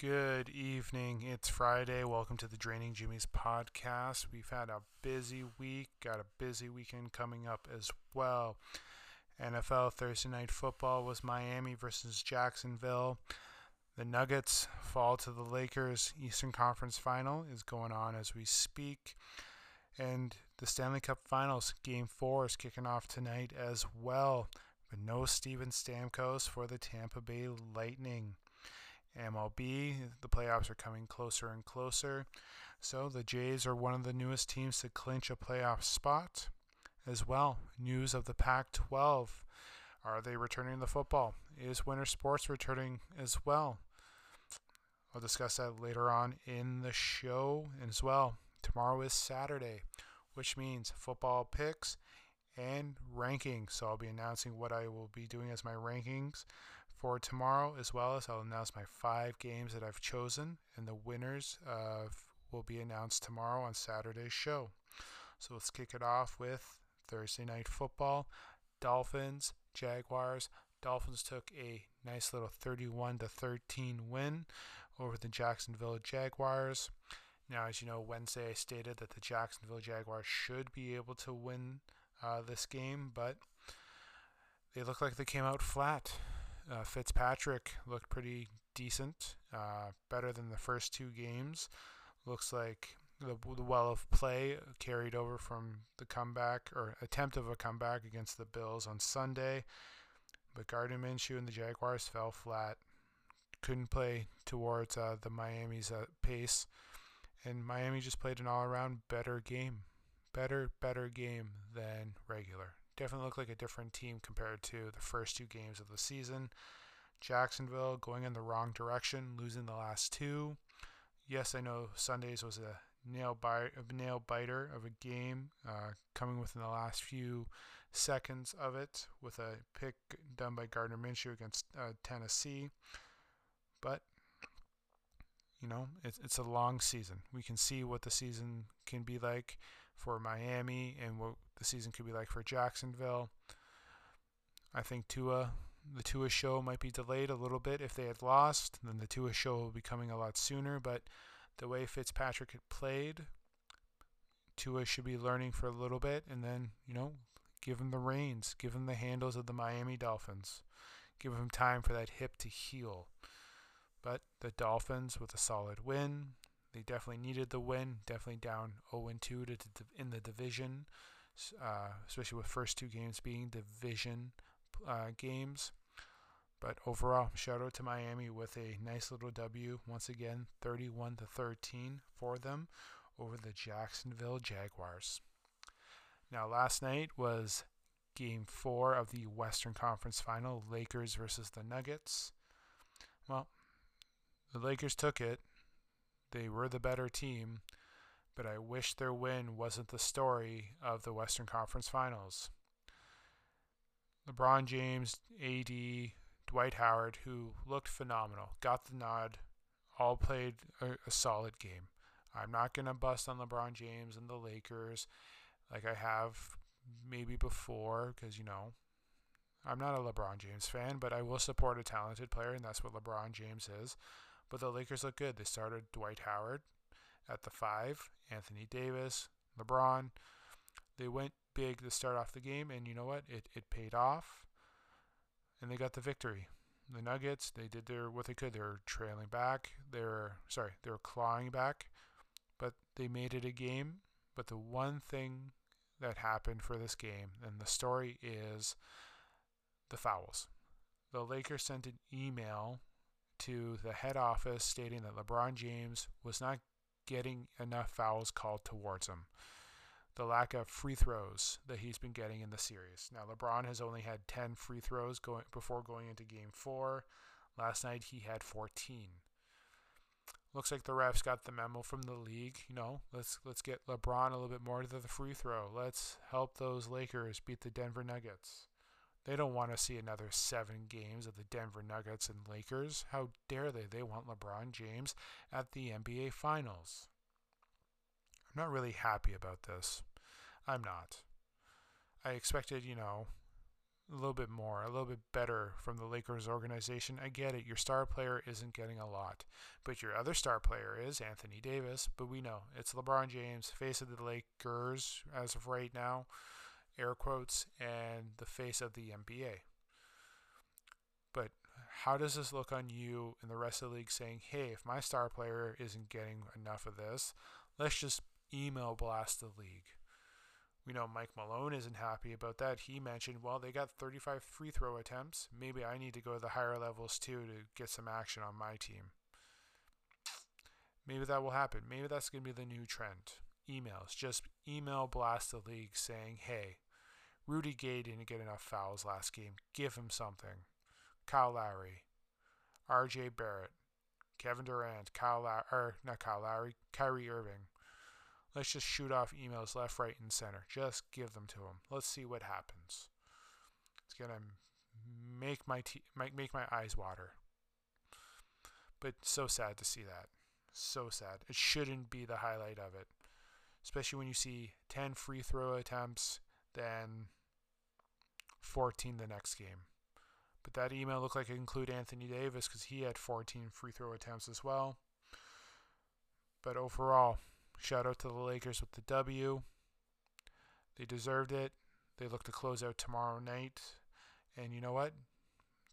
Good evening. It's Friday. Welcome to the Draining Jimmy's podcast. We've had a busy week, got a busy weekend coming up as well. NFL Thursday Night Football was Miami versus Jacksonville. The Nuggets fall to the Lakers. Eastern Conference Final is going on as we speak. And the Stanley Cup Finals Game 4 is kicking off tonight as well. But no Steven Stamkos for the Tampa Bay Lightning. MLB, the playoffs are coming closer and closer. So the Jays are one of the newest teams to clinch a playoff spot. As well, news of the Pac-12. Are they returning the football? Is winter sports returning as well? I'll discuss that later on in the show as well. Tomorrow is Saturday, which means football picks and rankings. So I'll be announcing what I will be doing as my rankings for tomorrow, as well as I'll announce my 5 games that I've chosen, and the winners will be announced tomorrow on Saturday's show. So let's kick it off with Thursday Night Football. Dolphins, Jaguars. Dolphins took a nice little 31-13 win over the Jacksonville Jaguars. Now, as you know, Wednesday I stated that the Jacksonville Jaguars should be able to win this game, but they look like they came out flat. Fitzpatrick looked pretty decent, better than the first 2 games. Looks like the well of play carried over from the comeback or attempt of a comeback against the Bills on Sunday. But Gardner Minshew and the Jaguars fell flat. Couldn't play towards the Miami's pace. And Miami just played an all-around better game. Better game than regular. Definitely looked like a different team compared to the first 2 games of the season. Jacksonville going in the wrong direction, losing the last 2. Yes, I know Sundays was a nail biter of a game, coming within the last few seconds of it with a pick done by Gardner Minshew against Tennessee. But you know, it's a long season. We can see what the season can be like for Miami and what the season could be like for Jacksonville. I think the Tua show might be delayed a little bit. If they had lost, then the Tua show will be coming a lot sooner. But the way Fitzpatrick had played, Tua should be learning for a little bit, and then, you know, give him the reins, give him the handles of the Miami Dolphins, give him time for that hip to heal. But the Dolphins with a solid win. They definitely needed the win, definitely down 0-2 in the division, especially with first 2 games being division games. But overall, shout out to Miami with a nice little W, once again, 31-13 for them over the Jacksonville Jaguars. Now, last night was Game 4 of the Western Conference Final, Lakers versus the Nuggets. Well, the Lakers took it. They were the better team, but I wish their win wasn't the story of the Western Conference Finals. LeBron James, AD, Dwight Howard, who looked phenomenal, got the nod, all played a solid game. I'm not going to bust on LeBron James and the Lakers like I have maybe before, because, you know, I'm not a LeBron James fan, but I will support a talented player, and that's what LeBron James is. But the Lakers look good. They started Dwight Howard at the 5, Anthony Davis, LeBron. They went big to start off the game, and you know what? It paid off, and they got the victory. The Nuggets, they did what they could. They were trailing back. They were clawing back, but they made it a game. But the one thing that happened for this game, and the story is the fouls. The Lakers sent an email to the head office stating that LeBron James was not getting enough fouls called towards him. The lack of free throws that he's been getting in the series. Now, LeBron has only had 10 free throws before going into Game 4. Last night, he had 14. Looks like the refs got the memo from the league. You know, let's get LeBron a little bit more to the free throw. Let's help those Lakers beat the Denver Nuggets. They don't want to see another 7 games of the Denver Nuggets and Lakers. How dare they? They want LeBron James at the NBA Finals. I'm not really happy about this. I'm not. I expected, you know, a little bit more, a little bit better from the Lakers organization. I get it. Your star player isn't getting a lot, but your other star player is Anthony Davis. But we know it's LeBron James, face of the Lakers as of right now, air quotes, and the face of the NBA. But how does this look on you and the rest of the league saying, hey, if my star player isn't getting enough of this, let's just email blast the league? We know Mike Malone isn't happy about that. He mentioned, well, they got 35 free throw attempts. Maybe I need to go to the higher levels too to get some action on my team. Maybe that will happen. Maybe that's going to be the new trend. Emails. Just email blast the league saying, hey, Rudy Gay didn't get enough fouls last game. Give him something. Kyle Lowry, RJ Barrett, Kevin Durant, Kyrie Irving. Let's just shoot off emails left, right, and center. Just give them to them. Let's see what happens. It's gonna make my eyes water. But so sad to see that. So sad. It shouldn't be the highlight of it, especially when you see 10 free throw attempts, then 14 the next game. But that email looked like it included Anthony Davis because he had 14 free throw attempts as well. But overall, shout out to the Lakers with the W. They deserved it. They look to close out tomorrow night. And you know what?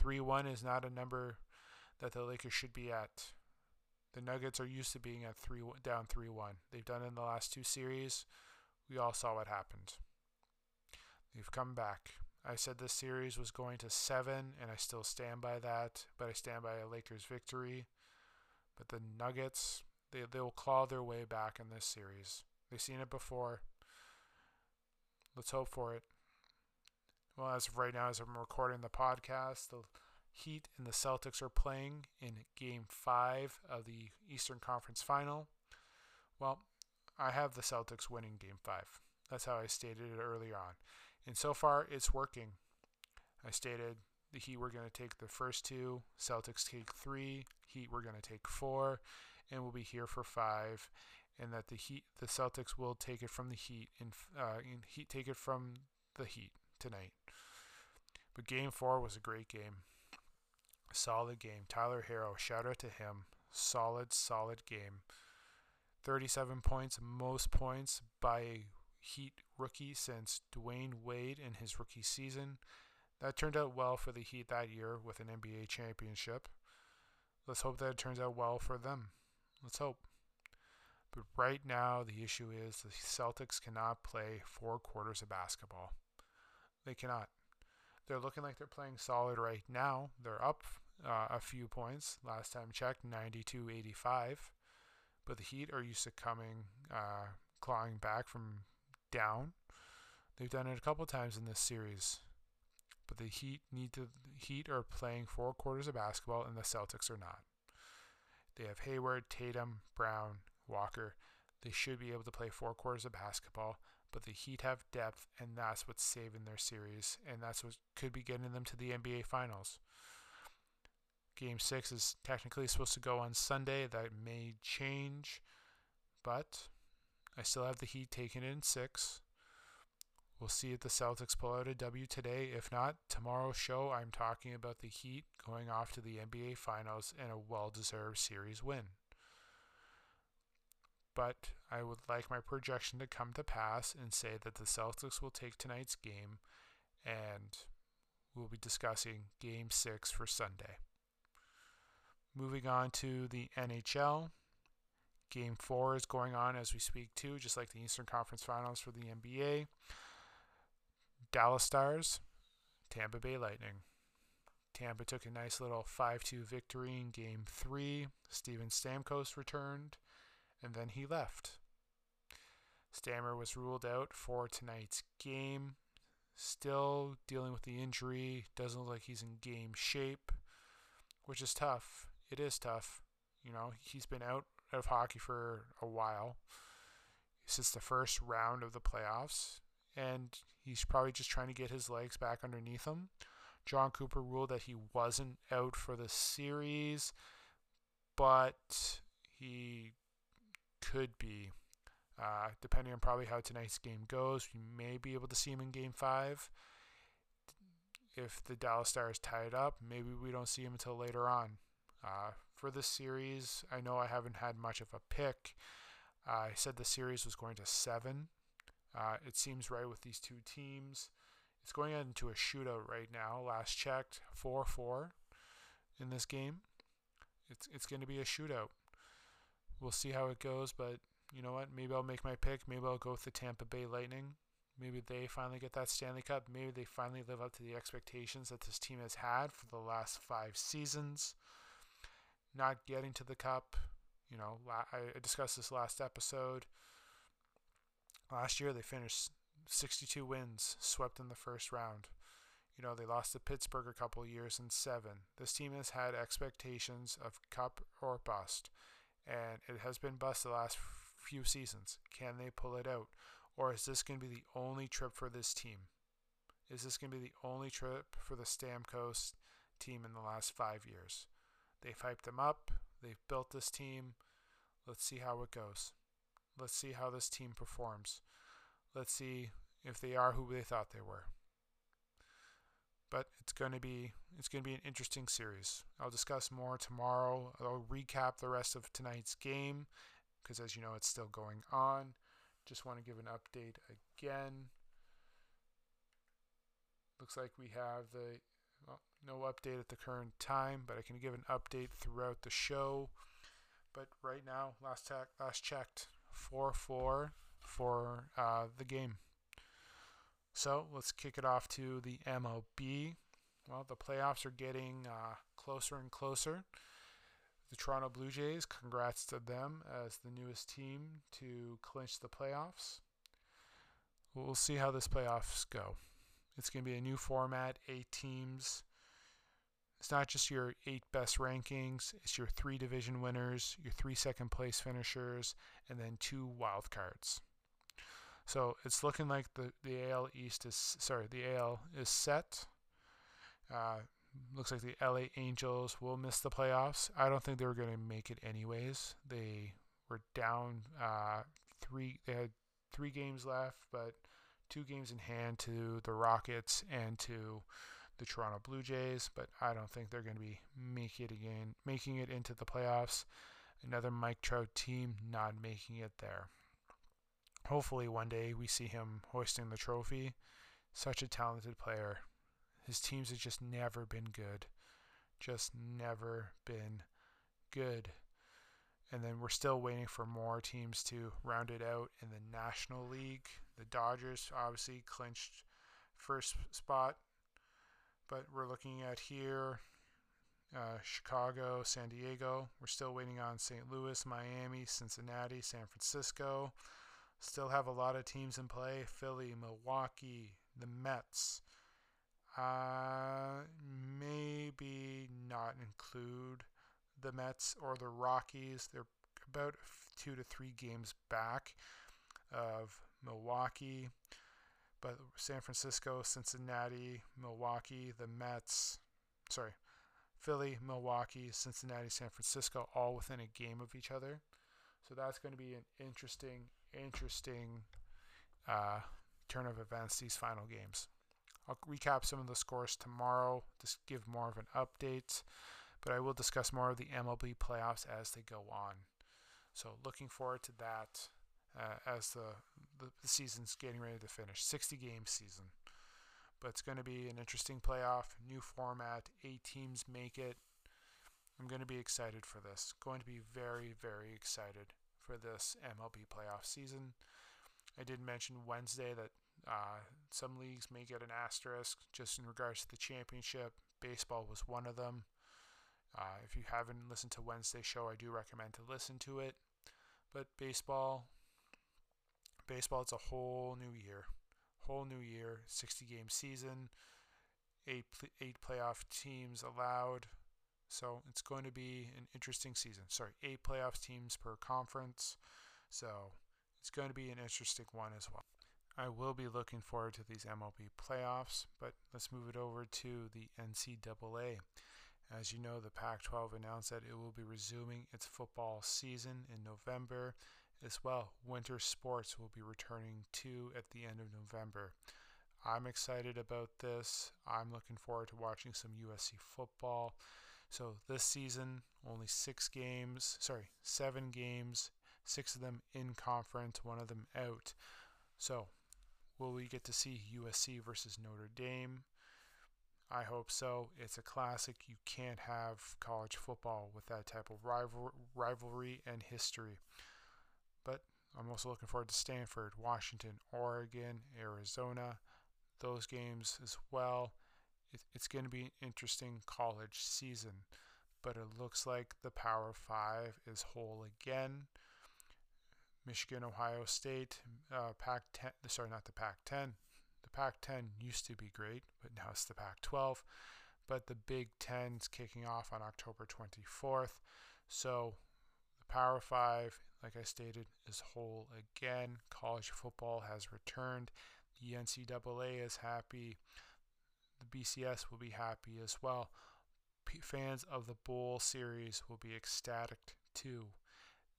3-1 is not a number that the Lakers should be at. The Nuggets are used to being at down 3-1. They've done it in the last two series. We all saw what happened. They've come back. I said this series was going to 7, and I still stand by that. But I stand by a Lakers victory. But the Nuggets, they will claw their way back in this series. They've seen it before. Let's hope for it. Well, as of right now, as I'm recording the podcast, the Heat and the Celtics are playing in Game 5 of the Eastern Conference Final. Well, I have the Celtics winning Game 5. That's how I stated it earlier on. And so far, it's working. I stated the Heat were going to take the first 2, Celtics take 3, Heat were going to take 4, and we'll be here for 5. And that the Celtics will take it from the Heat and Heat take it from the Heat tonight. But Game 4 was a great game, a solid game. Tyler Herro, shout out to him. Solid game. 37 points, most points by a Heat rookie since Dwayne Wade in his rookie season. That turned out well for the Heat that year with an NBA championship. Let's hope that it turns out well for them. Let's hope. But right now, the issue is the Celtics cannot play 4 quarters of basketball. They cannot. They're looking like they're playing solid right now. They're up a few points. Last time checked, 92-85. But the Heat are used to clawing back from down. They've done it a couple times in this series, but the Heat are playing 4 quarters of basketball and the Celtics are not. They have Hayward, Tatum, Brown, Walker. They should be able to play 4 quarters of basketball, but the Heat have depth, and that's what's saving their series, and that's what could be getting them to the NBA Finals. Game 6 is technically supposed to go on Sunday. That may change, but I still have the Heat taken in 6. We'll see if the Celtics pull out a W today. If not, tomorrow's show, I'm talking about the Heat going off to the NBA Finals and a well-deserved series win. But I would like my projection to come to pass and say that the Celtics will take tonight's game, and we'll be discussing Game 6 for Sunday. Moving on to the NHL. Game 4 is going on as we speak too, just like the Eastern Conference Finals for the NBA. Dallas Stars, Tampa Bay Lightning. Tampa took a nice little 5-2 victory in Game 3. Steven Stamkos returned, and then he left. Stammer was ruled out for tonight's game. Still dealing with the injury. Doesn't look like he's in game shape, which is tough. It is tough. You know, he's been out of hockey for a while, since the first round of the playoffs, and he's probably just trying to get his legs back underneath him. John Cooper ruled that he wasn't out for the series, but he could be. Depending on probably how tonight's game goes, we may be able to see him in Game 5. if the Dallas Stars tie it up, maybe we don't see him until later on. For this series, I know I haven't had much of a pick. I said the series was going to 7. It seems right with these two teams. It's going into a shootout right now. Last checked, 4-4 in this game. It's going to be a shootout. We'll see how it goes, but you know what? Maybe I'll make my pick. Maybe I'll go with the Tampa Bay Lightning. Maybe they finally get that Stanley Cup. Maybe they finally live up to the expectations that this team has had for the last 5 seasons. Not getting to the Cup. You know, I discussed this last episode. Last year, they finished 62 wins, swept in the first round. You know, they lost to Pittsburgh a couple of years in 7. This team has had expectations of Cup or bust, and it has been bust the last few seasons. Can they pull it out? Or is this going to be the only trip for this team? Is this going to be the only trip for the Stamkos team in the last 5 years? They've hyped them up. They've built this team. Let's see how it goes. Let's see how this team performs. Let's see if they are who they thought they were. But it's going to be an interesting series. I'll discuss more tomorrow. I'll recap the rest of tonight's game because, as you know, it's still going on. Just want to give an update again. Looks like we have no update at the current time, but I can give an update throughout the show. But right now, last checked, 4-4 for the game. So let's kick it off to the MLB. Well, the playoffs are getting closer and closer. The Toronto Blue Jays, congrats to them as the newest team to clinch the playoffs. We'll see how this playoffs go. It's going to be a new format, 8 teams. It's not just your 8 best rankings. It's your 3 division winners, your 3 second-place finishers, and then 2 wild cards. So it's looking like the AL is set. Looks like the LA Angels will miss the playoffs. I don't think they were going to make it anyways. They were down 3. They had 3 games left, but 2 games in hand to the Rockets and to the Toronto Blue Jays. But I don't think they're going to be making it into the playoffs. Another Mike Trout team not making it there. Hopefully one day we see him hoisting the trophy. Such a talented player. His teams have just never been good. Just never been good. And then we're still waiting for more teams to round it out in the National League. The Dodgers obviously clinched first spot. But we're looking at here, Chicago, San Diego. We're still waiting on St. Louis, Miami, Cincinnati, San Francisco. Still have a lot of teams in play. Philly, Milwaukee, the Mets. Maybe not include the Mets or the Rockies. They're about 2 to 3 games back of Milwaukee. But San Francisco, Cincinnati, Milwaukee, the Mets. Sorry, Philly, Milwaukee, Cincinnati, San Francisco, all within a game of each other. So that's going to be an interesting turn of events, these final games. I'll recap some of the scores tomorrow, just give more of an update, but I will discuss more of the MLB playoffs as they go on. So looking forward to that as the season's getting ready to finish, 60-game season. But it's going to be an interesting playoff, new format, 8 teams make it. I'm going to be excited for this. Going to be very, very excited for this MLB playoff season. I did mention Wednesday that some leagues may get an asterisk just in regards to the championship. Baseball was one of them. If you haven't listened to Wednesday's show, I do recommend to listen to it. But baseball, it's a whole new year. 60-game season, 8 playoff teams allowed. So it's going to be an interesting season. 8 playoff teams per conference. So it's going to be an interesting one as well. I will be looking forward to these MLB playoffs, but let's move it over to the NCAA. As you know, the Pac-12 announced that it will be resuming its football season in November as well. Winter sports will be returning too at the end of November. I'm excited about this. I'm looking forward to watching some USC football. So this season, only 7 games, 6 of them in conference, 1 of them out. So will we get to see USC versus Notre Dame? I hope so. It's a classic. You can't have college football with that type of rivalry and history. But I'm also looking forward to Stanford, Washington, Oregon, Arizona, those games as well. It's going to be an interesting college season, but it looks like the Power 5 is whole again. Michigan, Ohio State, Pac-10, sorry, not the Pac-10. The Pac-10 used to be great, but now it's the Pac-12. But the Big Ten's kicking off on October 24th. So the Power 5, like I stated, is whole again. College football has returned. The NCAA is happy. The BCS will be happy as well. Fans of the Bowl series will be ecstatic too.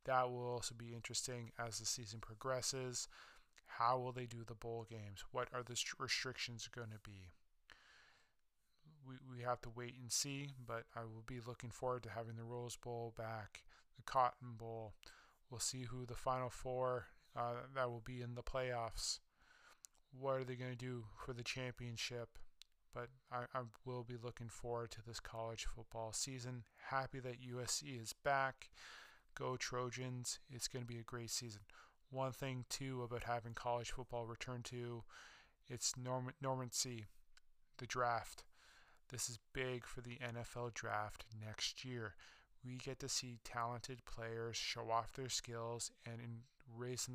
That will also be interesting as the season progresses. How will they do the bowl games? What are the restrictions going to be? We have to wait and see, but I will be looking forward to having the Rose Bowl back, the Cotton Bowl. We'll see who the Final Four that will be in the playoffs. What are they going to do for the championship? But I will be looking forward to this college football season. Happy that USC is back. Go Trojans. It's going to be a great season. One thing, too, about having college football return to its normancy, the draft. This is big for the NFL draft next year. We get to see talented players show off their skills and raise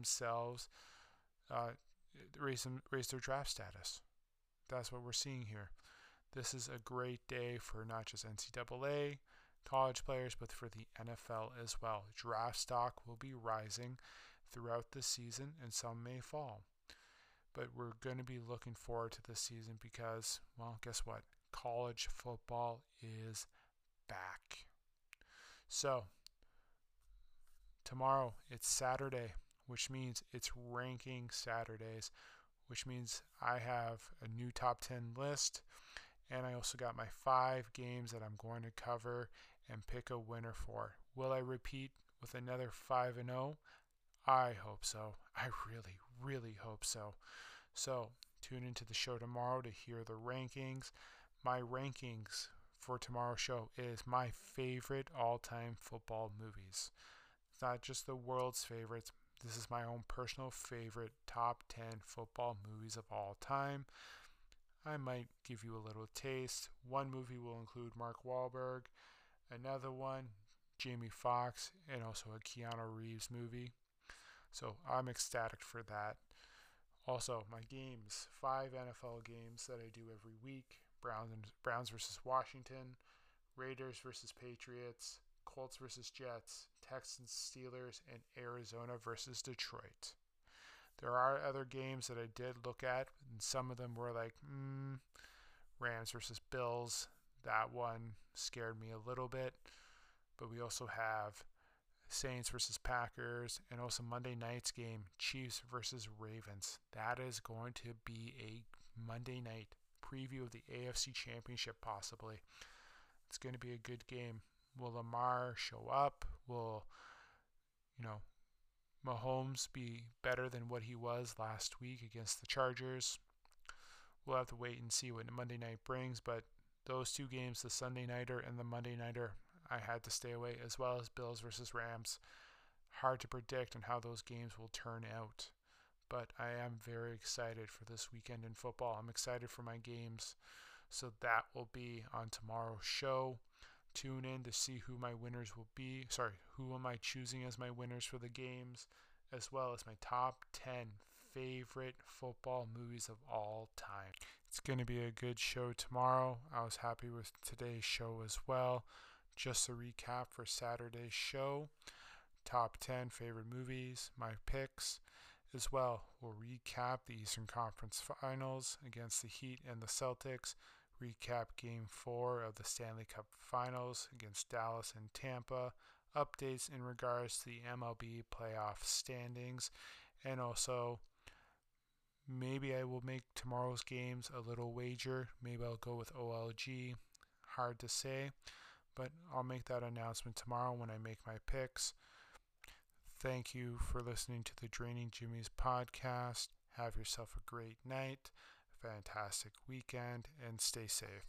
their draft status. That's what we're seeing here. This is a great day for not just NCAA college players, but for the NFL as well. Draft stock will be rising throughout the season, and some may fall. But we're going to be looking forward to this season because, well, guess what? College football is back. So, tomorrow it's Saturday, which means it's ranking Saturdays, which means I have a new top 10 list, and I also got my 5 games that I'm going to cover and pick a winner for. Will I repeat with another 5-0? I hope so. I really, really hope so. So tune into the show tomorrow to hear the rankings. My rankings for tomorrow's show is my favorite all-time football movies. It's not just the world's favorites. This is my own personal favorite top 10 football movies of all time. I might give you a little taste. One movie will include Mark Wahlberg, another one, Jamie Foxx, and also a Keanu Reeves movie. So I'm ecstatic for that. Also, my games, 5 NFL games that I do every week. Browns versus Washington, Raiders versus Patriots, Colts versus Jets, Texans, Steelers, and Arizona versus Detroit. There are other games that I did look at, and some of them were like, Rams versus Bills. That one scared me a little bit. But we also have Saints versus Packers, and also Monday night's game, Chiefs versus Ravens. That is going to be a Monday night preview of the AFC Championship, possibly. It's going to be a good game. Will Lamar show up? Will, Mahomes be better than what he was last week against the Chargers? We'll have to wait and see what Monday night brings, but those two games, the Sunday nighter and the Monday nighter, I had to stay away, as well as Bills versus Rams. Hard to predict on how those games will turn out, but I am very excited for this weekend in football. I'm excited for my games, so that will be on tomorrow's show. Tune in to see who my winners will be. Who am I choosing as my winners for the games, as well as my top 10 favorite football movies of all time. It's going to be a good show tomorrow. I was happy with today's show as well. Just a recap for Saturday's show, top 10 favorite movies, my picks as well. We'll recap the Eastern Conference Finals against the Heat and the Celtics, recap Game 4 of the Stanley Cup Finals against Dallas and Tampa, updates in regards to the MLB playoff standings, and also Maybe I will make tomorrow's games a little wager. Maybe I'll go with OLG. Hard to say, but I'll make that announcement tomorrow when I make my picks. Thank you for listening to the Draining Jimmy's podcast. Have yourself a great night, a fantastic weekend, and stay safe.